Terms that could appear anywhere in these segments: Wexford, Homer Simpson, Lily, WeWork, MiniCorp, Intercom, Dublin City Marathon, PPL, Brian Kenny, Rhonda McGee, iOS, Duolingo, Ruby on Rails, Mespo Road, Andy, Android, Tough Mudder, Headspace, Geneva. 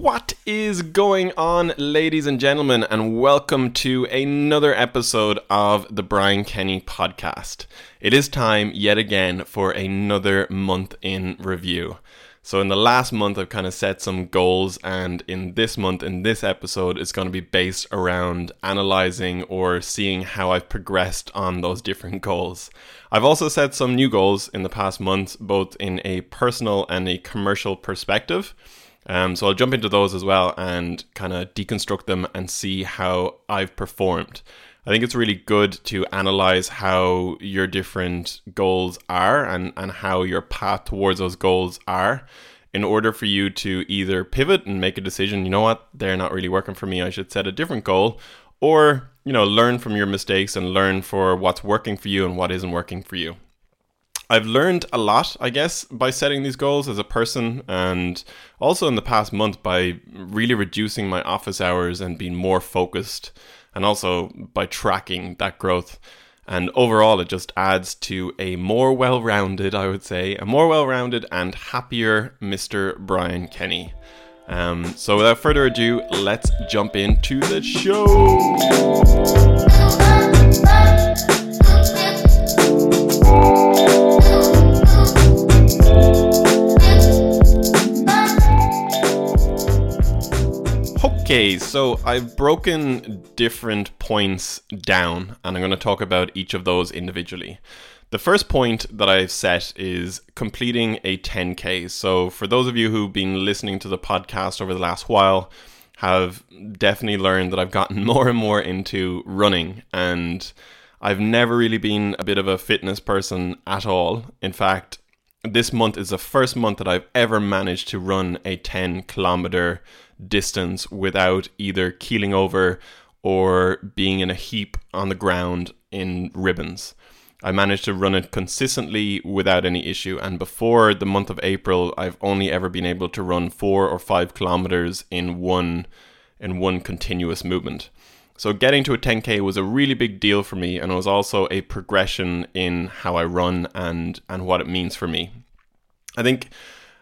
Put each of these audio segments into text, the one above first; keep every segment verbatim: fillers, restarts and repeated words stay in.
What is going on, ladies and gentlemen, and welcome to another episode of the Brian Kenny podcast. It is time yet again for another month in review. So in the last month, I've kind of set some goals, and in this month, in this episode, it's going to be based around analyzing or seeing how I've progressed on those different goals. I've also set some new goals in the past months, both in a personal and a commercial perspective. Um, so I'll jump into those as well and kind of deconstruct them and see how I've performed. I think it's really good to analyze how your different goals are and, and how your path towards those goals are in order for you to either pivot and make a decision, you know what, they're not really working for me, I should set a different goal, or, you know, learn from your mistakes and learn for what's working for you and what isn't working for you. I've learned a lot, I guess, by setting these goals as a person, and also in the past month by really reducing my office hours and being more focused, and also by tracking that growth. And overall, it just adds to a more well-rounded, I would say, a more well-rounded and happier Mister Brian Kenny. Um, so without further ado, let's jump into the show. Okay, so I've broken different points down, and I'm going to talk about each of those individually. The first point that I've set is completing a ten K. So for those of you who've been listening to the podcast over the last while, have definitely learned that I've gotten more and more into running, and I've never really been a bit of a fitness person at all. In fact, this month is the first month that I've ever managed to run a ten kilometer distance without either keeling over or being in a heap on the ground in ribbons. I managed to run it consistently without any issue, and before the month of April, I've only ever been able to run four or five kilometers in one in one continuous movement. So getting to a ten K was a really big deal for me, and it was also a progression in how I run and and what it means for me. I think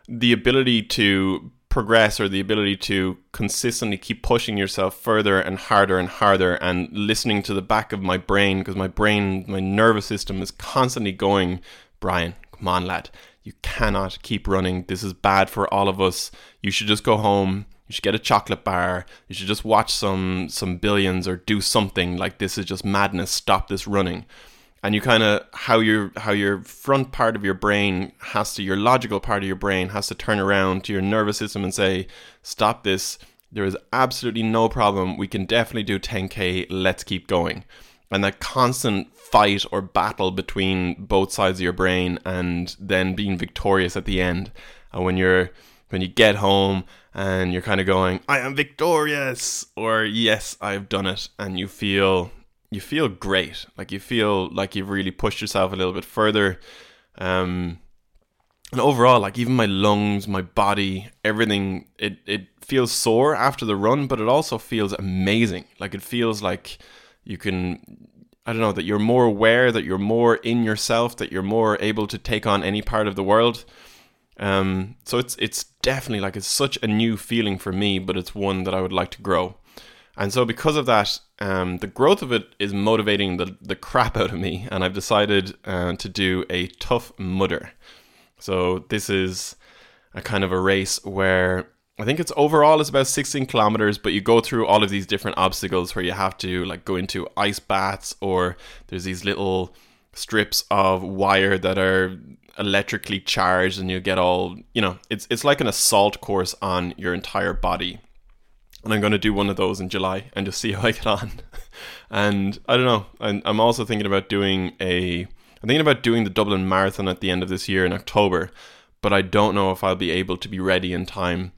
the ability to progress, or the ability to consistently keep pushing yourself further and harder and harder, and listening to the back of my brain, because my brain, my nervous system is constantly going, Brian, come on, lad, you cannot keep running. This is bad for all of us. You should just go home. You should get a chocolate bar. You should just watch some some Billions or do something. Like, this is just madness. Stop this running. And you kind of, how your how your front part of your brain has to, your logical part of your brain has to turn around to your nervous system and say, stop this. There is absolutely no problem. We can definitely do ten K. Let's keep going. And that constant fight or battle between both sides of your brain, and then being victorious at the end. And when you're when you get home and you're kind of going, I am victorious, or yes, I've done it, and you feel you feel great. Like, you feel like you've really pushed yourself a little bit further. Um, and overall, like, even my lungs, my body, everything, it, it feels sore after the run, but it also feels amazing. Like, it feels like you can, I don't know, that you're more aware, that you're more in yourself, that you're more able to take on any part of the world. Um, so it's it's definitely, like, it's such a new feeling for me, but it's one that I would like to grow. And so because of that, um, the growth of it is motivating the, the crap out of me, and I've decided uh, to do a Tough Mudder. So this is a kind of a race where I think it's overall it's about sixteen kilometers, but you go through all of these different obstacles where you have to, like, go into ice baths, or there's these little strips of wire that are electrically charged, and you get all, you know, it's it's like an assault course on your entire body. And I'm going to do one of those in July and just see how I get on. And I don't know, I'm, I'm also thinking about doing a, I'm thinking about doing the Dublin Marathon at the end of this year in October, but I don't know if I'll be able to be ready in time.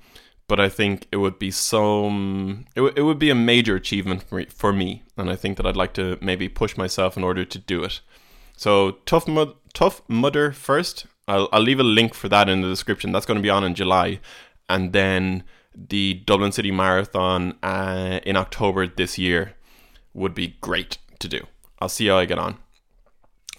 But I think it would be some, it, w- it would be a major achievement for me, for me. And I think that I'd like to maybe push myself in order to do it. So Tough Mud, Tough Mudder first. I'll I'll leave a link for that in the description. That's going to be on in July, and then the Dublin City Marathon uh, in October this year would be great to do. I'll see how I get on.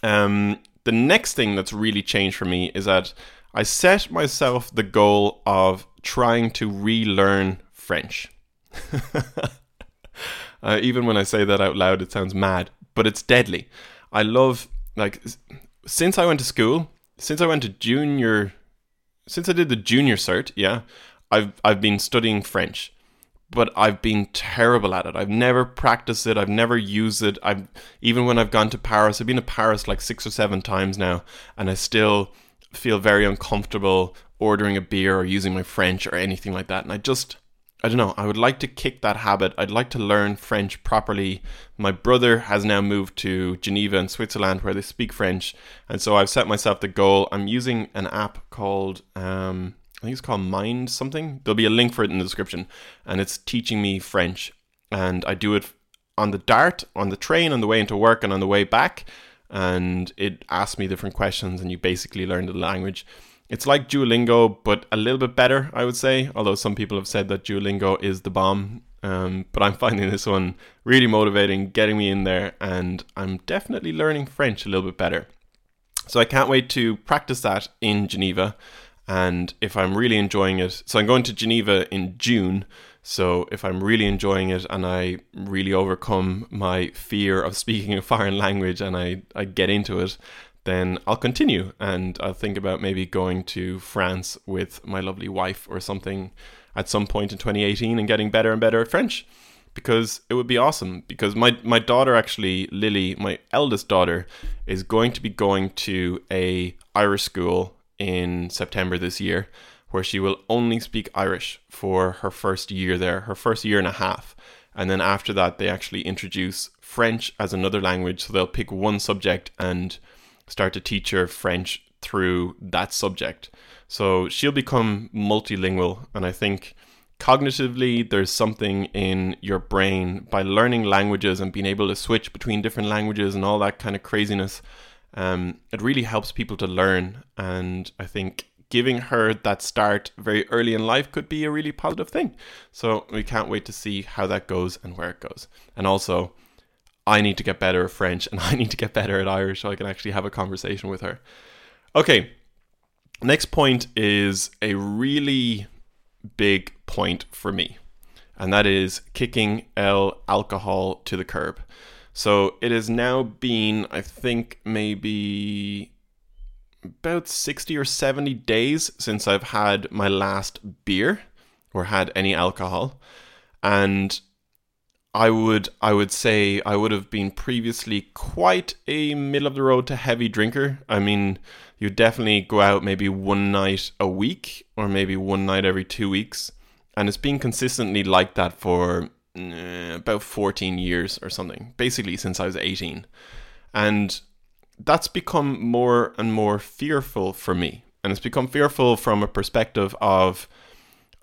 Um, the next thing that's really changed for me is that I set myself the goal of trying to relearn French. uh, even when I say that out loud, it sounds mad, but it's deadly. I love, like, since I went to school, since I went to junior, since I did the junior cert, yeah, I've I've been studying French, but I've been terrible at it. I've never practiced it. I've never used it. I've even when I've gone to Paris, I've been to Paris like six or seven times now, and I still feel very uncomfortable ordering a beer or using my French or anything like that. And I just, I don't know, I would like to kick that habit. I'd like to learn French properly. My brother has now moved to Geneva in Switzerland where they speak French. And so I've set myself the goal. I'm using an app called, um, I think it's called Mind something. There'll be a link for it in the description. And it's teaching me French. And I do it on the dart, on the train, on the way into work and on the way back. And it asks me different questions and you basically learn the language. It's like Duolingo, but a little bit better, I would say. Although some people have said that Duolingo is the bomb. Um, but I'm finding this one really motivating, getting me in there. And I'm definitely learning French a little bit better. So I can't wait to practice that in Geneva. And if I'm really enjoying it... So I'm going to Geneva in June. So if I'm really enjoying it and I really overcome my fear of speaking a foreign language and I, I get into it... then I'll continue and I'll think about maybe going to France with my lovely wife or something at some point in twenty eighteen and getting better and better at French, because it would be awesome. Because my, my daughter actually, Lily, my eldest daughter, is going to be going to a Irish school in September this year where she will only speak Irish for her first year there, her first year and a half. And then after that, they actually introduce French as another language. So they'll pick one subject and... start to teach her French through that subject. So she'll become multilingual. And I think cognitively, there's something in your brain by learning languages and being able to switch between different languages and all that kind of craziness. Um, it really helps people to learn. And I think giving her that start very early in life could be a really positive thing. So we can't wait to see how that goes and where it goes. And also, I need to get better at French and I need to get better at Irish so I can actually have a conversation with her. Okay, next point is a really big point for me. And that is kicking L alcohol to the curb. So it has now been, I think, maybe about sixty or seventy days since I've had my last beer or had any alcohol. And... I would I would say I would have been previously quite a middle of the road to heavy drinker. I mean, you definitely go out maybe one night a week or maybe one night every two weeks. And it's been consistently like that for eh, about fourteen years or something, basically since I was eighteen. And that's become more and more fearful for me. And it's become fearful from a perspective of...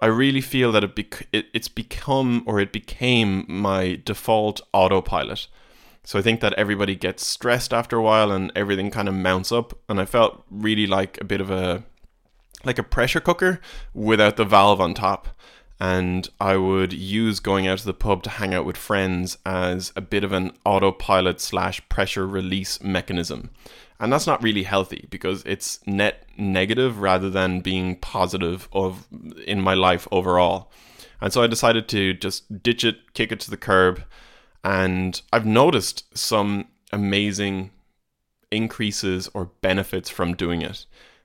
I really feel that it bec- it, it's become or it became my default autopilot. So I think that everybody gets stressed after a while and everything kind of mounts up. And I felt really like a bit of a like a pressure cooker without the valve on top. And I would use going out to the pub to hang out with friends as a bit of an autopilot slash pressure release mechanism. And that's not really healthy because it's net negative rather than being positive of in my life overall. And so I decided to just ditch it, kick it to the curb. And I've noticed some amazing increases or benefits from doing it.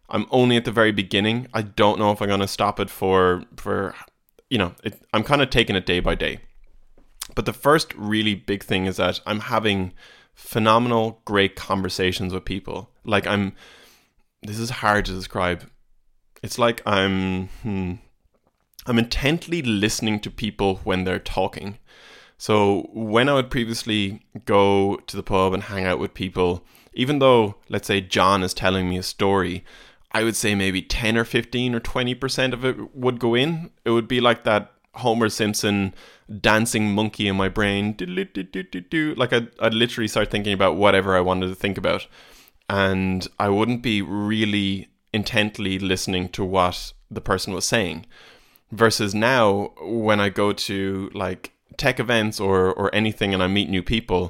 I'm only at the very beginning. I don't know if I'm going to stop it for, for you know, it, I'm kind of taking it day by day. But the first really big thing is that I'm having... phenomenal, great conversations with people. Like I'm, this is hard to describe. It's like I'm, hmm, I'm intently listening to people when they're talking. So when I would previously go to the pub and hang out with people, even though, let's say John is telling me a story, I would say maybe ten or fifteen or twenty percent of it would go in. It would be like that Homer Simpson dancing monkey in my brain. Like I'd, I'd literally start thinking about whatever I wanted to think about. And I wouldn't be really intently listening to what the person was saying. Versus now, when I go to like tech events or, or anything and I meet new people,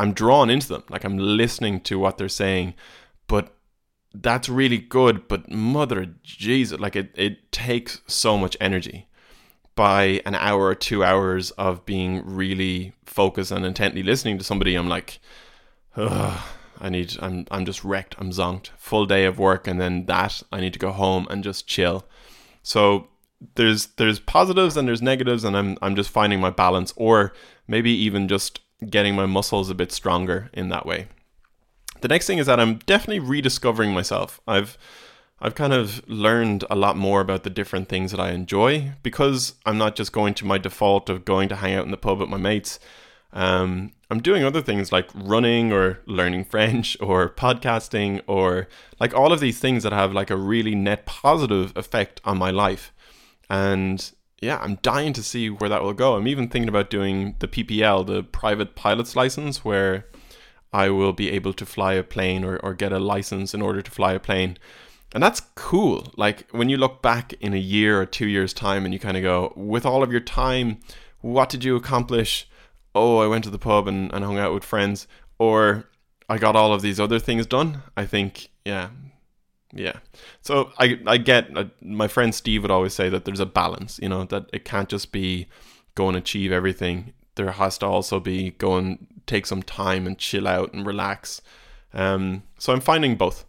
I'm drawn into them. Like I'm listening to what they're saying. But that's really good. But mother of Jesus, like it, it takes so much energy. by an hour or two hours of being really focused and intently listening to somebody, I'm like, ugh, I need, I'm, I'm just wrecked. I'm zonked. Full day of work. And then that I need to go home and just chill. So there's, there's positives and there's negatives, and I'm, I'm just finding my balance, or maybe even just getting my muscles a bit stronger in that way. The next thing is that I'm definitely rediscovering myself. I've, I've kind of learned a lot more about the different things that I enjoy, because I'm not just going to my default of going to hang out in the pub with my mates. Um, I'm doing other things like running or learning French or podcasting, or like all of these things that have like a really net positive effect on my life. And yeah, I'm dying to see where that will go. I'm even thinking about doing the P P L, the private pilot's license, where I will be able to fly a plane or, or get a license in order to fly a plane. And that's cool. Like when you look back in a year or two years time and you kind of go, with all of your time, what did you accomplish? Oh, I went to the pub and, and hung out with friends, or I got all of these other things done. I think, yeah. Yeah. So I, I get, uh, my friend Steve would always say that there's a balance, you know, that it can't just be go and achieve everything. There has to also be go and take some time and chill out and relax. Um, so I'm finding both.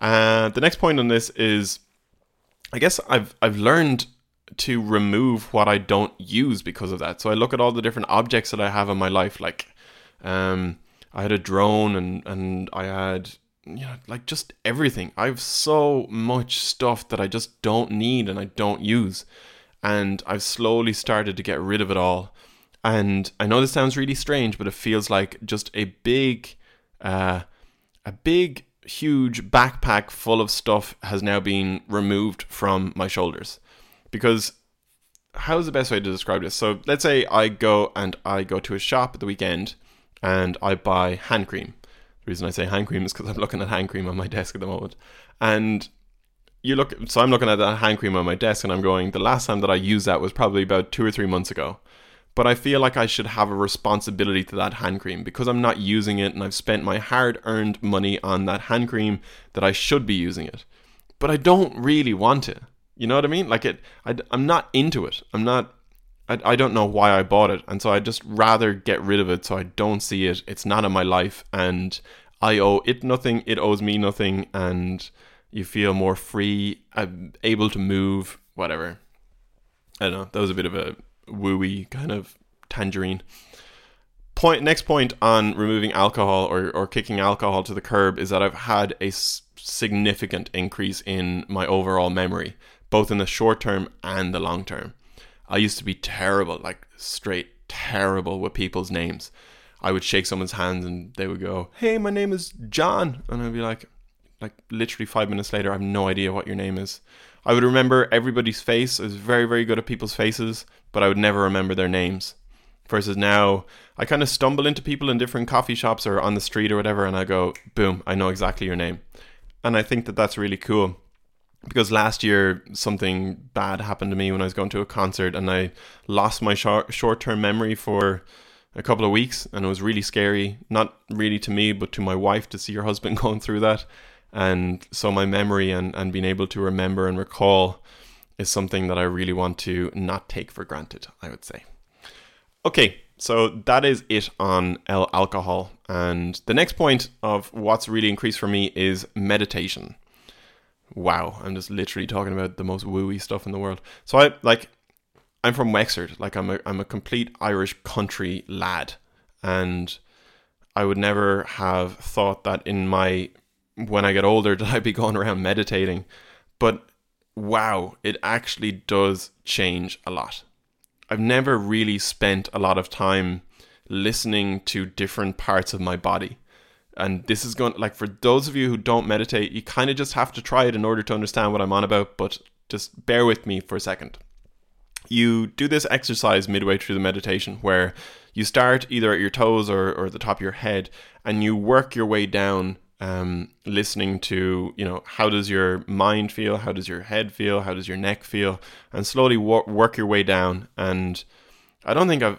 Uh, the next point on this is, I guess I've I've learned to remove what I don't use because of that. So I look at all the different objects that I have in my life. Like um, I had a drone and, and I had, you know, like just everything. I have so much stuff that I just don't need and I don't use. And I've slowly started to get rid of it all. And I know this sounds really strange, but it feels like just a big, uh, a big... huge backpack full of stuff has now been removed from my shoulders. Because how's the best way to describe this? So let's say I go and I go to a shop at the weekend and I buy hand cream. The reason I say hand cream is because I'm looking at hand cream on my desk at the moment. And you look, so I'm looking at that hand cream on my desk and I'm going, the last time that I used that was probably about two or three months ago. But I feel like I should have a responsibility to that hand cream because I'm not using it and I've spent my hard-earned money on that hand cream that I should be using it. But I don't really want it. You know what I mean? Like it, I, I'm not into it. I'm not, I, I don't know why I bought it. And so I just rather get rid of it so I don't see it. It's not in my life and I owe it nothing. It owes me nothing. And you feel more free, able to move, whatever. I don't know. That was a bit of a wooey kind of tangerine point. Next point on removing alcohol or, or kicking alcohol to the curb is that I've had a s- significant increase in my overall memory, both in the short term and the long term. I used to be terrible, like straight terrible with people's names. I would shake someone's hands and they would go, "Hey, my name is John," and I'd be like, like literally five minutes later, I have no idea what your name is. I would remember everybody's face. I was very, very good at people's faces, but I would never remember their names. Versus now, I kind of stumble into people in different coffee shops or on the street or whatever, and I go, boom, I know exactly your name. And I think that that's really cool. Because last year, something bad happened to me when I was going to a concert, and I lost my short, short-term memory for a couple of weeks, and it was really scary. Not really to me, but to my wife, to see her husband going through that. And so my memory and, and being able to remember and recall is something that I really want to not take for granted, I would say. Okay, so that is it on alcohol. And the next point of what's really increased for me is meditation. Wow, I'm just literally talking about the most wooey stuff in the world. So I like, I'm from Wexford. Like I'm a I'm a complete Irish country lad, and I would never have thought that in my when I get older that I'd be going around meditating, but wow, it actually does change a lot. I've never really spent a lot of time listening to different parts of my body. And this is going, like for those of you who don't meditate, you kind of just have to try it in order to understand what I'm on about, but just bear with me for a second. You do this exercise midway through the meditation where you start either at your toes or, or the top of your head, and you work your way down. Um, listening to, you know, how does your mind feel? How does your head feel? How does your neck feel? And slowly wor- work your way down. And I don't think I've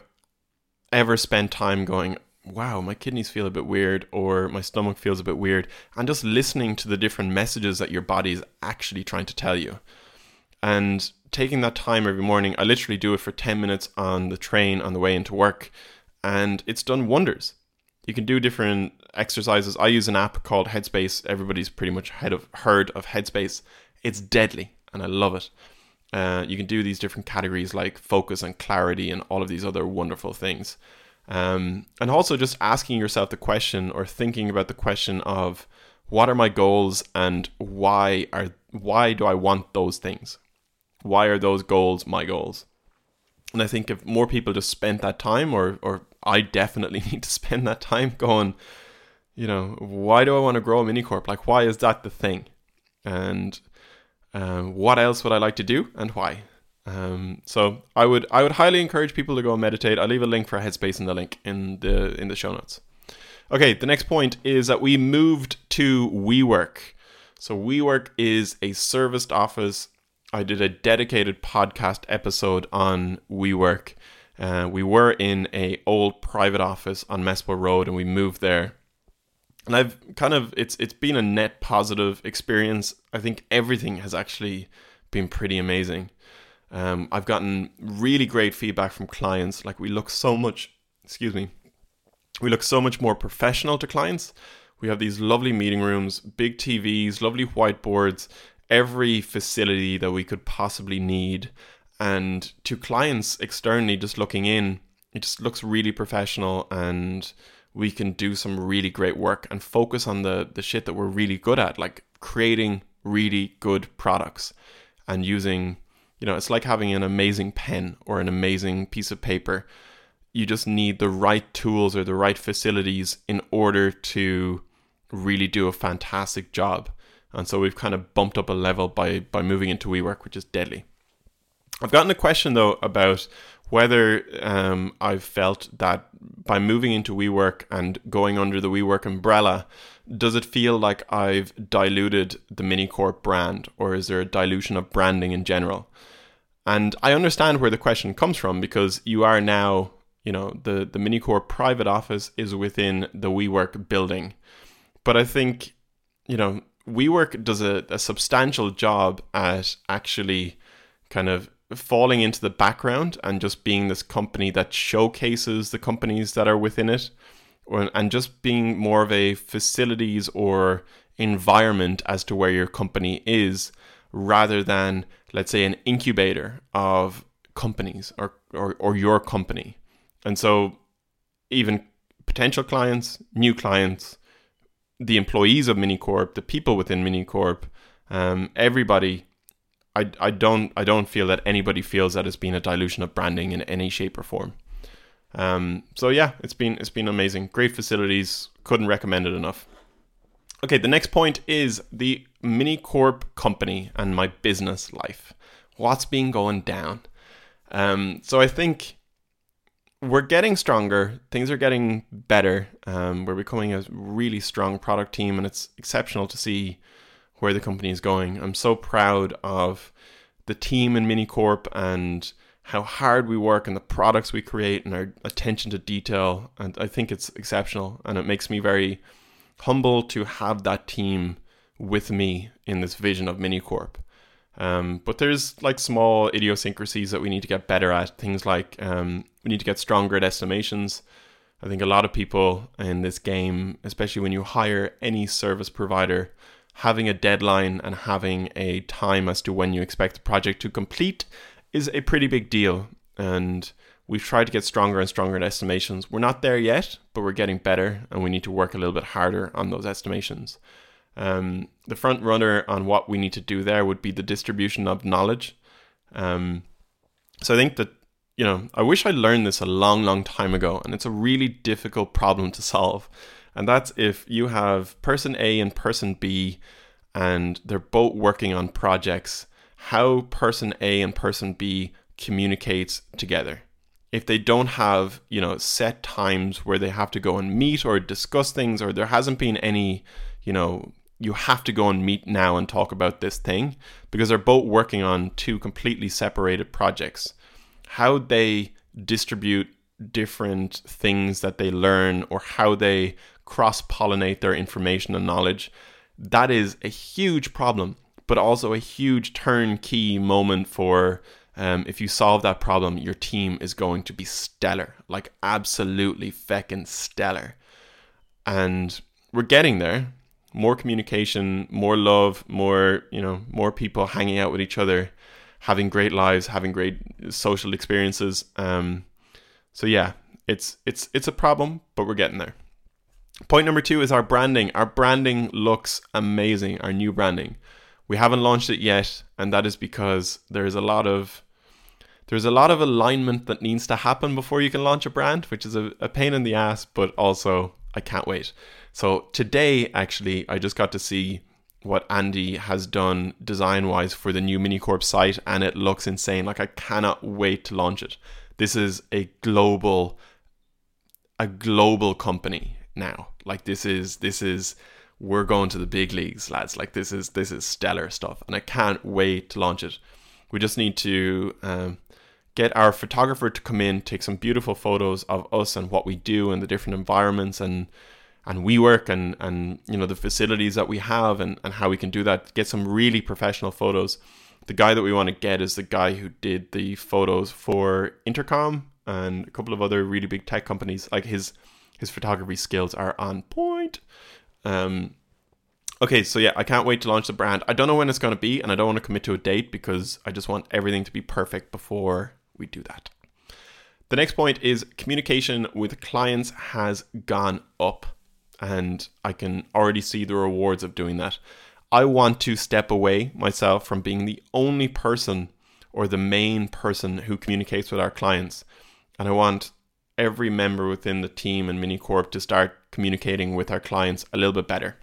ever spent time going, wow, my kidneys feel a bit weird, or my stomach feels a bit weird. And just listening to the different messages that your body is actually trying to tell you. And taking that time every morning, I literally do it for ten minutes on the train on the way into work, and it's done wonders. You can do different exercises. I use an app called Headspace. Everybody's pretty much heard of, heard of Headspace. It's deadly, and I love it. Uh, you can do these different categories like focus and clarity and all of these other wonderful things. Um, and also just asking yourself the question, or thinking about the question of, what are my goals and why are why do I want those things? Why are those goals my goals? And I think if more people just spent that time, or or I definitely need to spend that time going, you know, why do I want to grow a MiniCorp? Like, why is that the thing? And uh, what else would I like to do, and why? Um, so I would I would highly encourage people to go and meditate. I'll leave a link for Headspace in the link in the in the show notes. Okay, the next point is that we moved to WeWork. So WeWork is a serviced office. I did a dedicated podcast episode on WeWork. Uh, we were in a old private office on Mespo Road, and we moved there. And I've kind of, it's it's been a net positive experience. I think everything has actually been pretty amazing. Um, I've gotten really great feedback from clients. Like, we look so much, excuse me, we look so much more professional to clients. We have these lovely meeting rooms, big T Vs, lovely whiteboards, every facility that we could possibly need. And to clients externally just looking in, it just looks really professional, and we can do some really great work and focus on the, the shit that we're really good at, like creating really good products and using, you know, it's like having an amazing pen or an amazing piece of paper. You just need the right tools or the right facilities in order to really do a fantastic job. And so we've kind of bumped up a level by by moving into WeWork, which is deadly. I've gotten a question, though, about whether um, I've felt that by moving into WeWork and going under the WeWork umbrella, does it feel like I've diluted the MiniCorp brand, or is there a dilution of branding in general? And I understand where the question comes from, because you are now, you know, the, the MiniCorp private office is within the WeWork building. But I think, you know, WeWork does a, a substantial job at actually kind of falling into the background and just being this company that showcases the companies that are within it, or, and just being more of a facilities or environment as to where your company is, rather than, let's say, an incubator of companies or, or, or your company. And so even potential clients, new clients, the employees of MiniCorp, the people within MiniCorp, um, everybody, I I don't I don't feel that anybody feels that it's been a dilution of branding in any shape or form. Um, so yeah, it's been it's been amazing. Great facilities, couldn't recommend it enough. Okay, the next point is the MiniCorp company and my business life. What's been going down? Um, so I think we're getting stronger. Things are getting better. Um, we're becoming a really strong product team, and it's exceptional to see where the company is going. I'm so proud of the team in MiniCorp and how hard we work and the products we create and our attention to detail. And I think it's exceptional, and it makes me very humble to have that team with me in this vision of MiniCorp. Um, but there's like small idiosyncrasies that we need to get better at. Things like um, we need to get stronger at estimations. I think a lot of people in this game, especially when you hire any service provider, having a deadline and having a time as to when you expect the project to complete is a pretty big deal. And we've tried to get stronger and stronger at estimations. We're not there yet, but we're getting better, and we need to work a little bit harder on those estimations. Um, the front runner on what we need to do there would be the distribution of knowledge. Um, so I think that, you know, I wish I learned this a long, long time ago, and it's a really difficult problem to solve. And that's if you have person A and person B, and they're both working on projects, how person A and person B communicates together. If they don't have, you know, set times where they have to go and meet or discuss things, or there hasn't been any, you know, you have to go and meet now and talk about this thing, because they're both working on two completely separated projects. How they distribute different things that they learn, or how they cross-pollinate their information and knowledge, that is a huge problem. but also a huge turnkey moment for, um, if you solve that problem, your team is going to be stellar, like absolutely feckin' stellar. And we're getting there. More communication, more love, more, you know, more people hanging out with each other, having great lives, having great social experiences. Um, so yeah, it's it's it's a problem, but we're getting there. Point number two is our branding. Our branding looks amazing, our new branding. We haven't launched it yet, and that is because there is a lot of there's a lot of alignment that needs to happen before you can launch a brand, which is a, a pain in the ass, but also I can't wait. So today, actually, I just got to see what Andy has done design-wise for the new MiniCorp site, and it looks insane. Like, I cannot wait to launch it. This is a global, a global company now. Like, this is this is we're going to the big leagues, lads. Like, this is this is stellar stuff, and I can't wait to launch it. We just need to um, get our photographer to come in, take some beautiful photos of us and what we do and the different environments and and WeWork and and you know the facilities that we have and, and how we can do that. Get some really professional photos. The guy that we want to get is the guy who did the photos for Intercom and a couple of other really big tech companies. Like, his his photography skills are on point. Um, okay, so yeah, I can't wait to launch the brand. I don't know when it's going to be, and I don't want to commit to a date because I just want everything to be perfect before we do that. The next point is communication with clients has gone up, and I can already see the rewards of doing that. I want to step away myself from being the only person or the main person who communicates with our clients. And I want every member within the team and MiniCorp to start communicating with our clients a little bit better.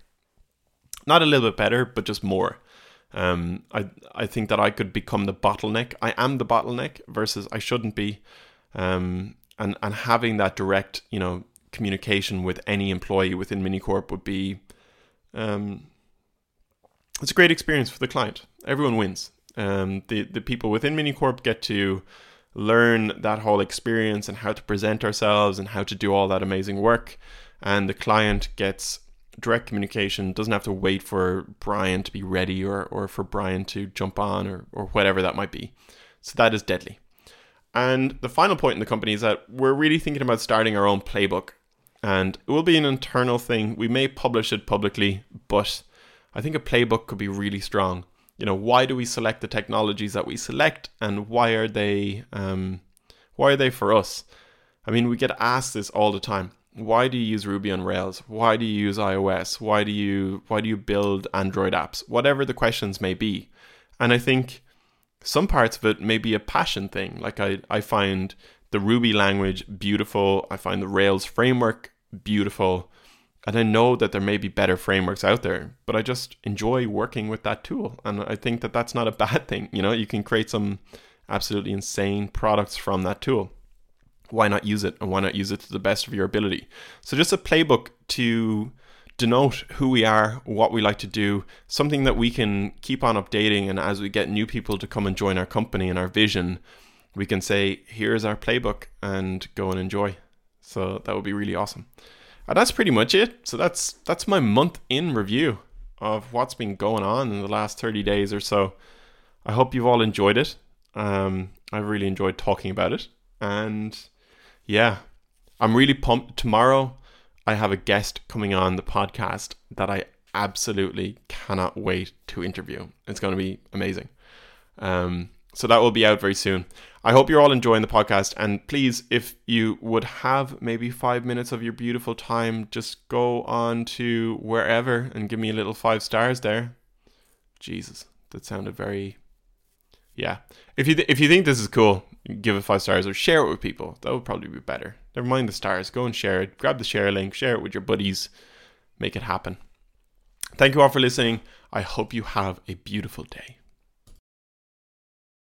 Not a little bit better, but just more. Um, I I think that I could become the bottleneck. I am the bottleneck versus I shouldn't be. Um, and, and having that direct, you know, communication with any employee within MiniCorp would be, um, it's a great experience for the client. Everyone wins. Um, the, the people within MiniCorp get to learn that whole experience and how to present ourselves and how to do all that amazing work. And the client gets direct communication, doesn't have to wait for Brian to be ready or, or for Brian to jump on or, or whatever that might be. So that is deadly. And the final point in the company is that we're really thinking about starting our own playbook. And it will be an internal thing. We may publish it publicly, but I think a playbook could be really strong. You know, why do we select the technologies that we select, and why are they um, why are they for us? I mean, we get asked this all the time. Why do you use Ruby on Rails? Why do you use iOS? Why do you why do you build Android apps? Whatever the questions may be. And I think some parts of it may be a passion thing. Like, I, I find the Ruby language beautiful. I find the Rails framework beautiful. And I know that there may be better frameworks out there, but I just enjoy working with that tool. And I think that that's not a bad thing. You know, you can create some absolutely insane products from that tool. Why not use it? And why not use it to the best of your ability? So just a playbook to denote who we are, what we like to do, something that we can keep on updating. And as we get new people to come and join our company and our vision, we can say, here's our playbook and go and enjoy. So that would be really awesome. And that's pretty much it. So that's that's my month in review of what's been going on in the last thirty days or so. I hope you've all enjoyed it. Um, I really enjoyed talking about it. And yeah, I'm really pumped. Tomorrow, I have a guest coming on the podcast that I absolutely cannot wait to interview. It's going to be amazing. Um, so that will be out very soon. I hope you're all enjoying the podcast, and please, if you would have maybe five minutes of your beautiful time, just go on to wherever and give me a little five stars there. Jesus, that sounded very, yeah. If you th- if you think this is cool, give it five stars or share it with people. That would probably be better. Never mind the stars. Go and share it. Grab the share link. Share it with your buddies. Make it happen. Thank you all for listening. I hope you have a beautiful day.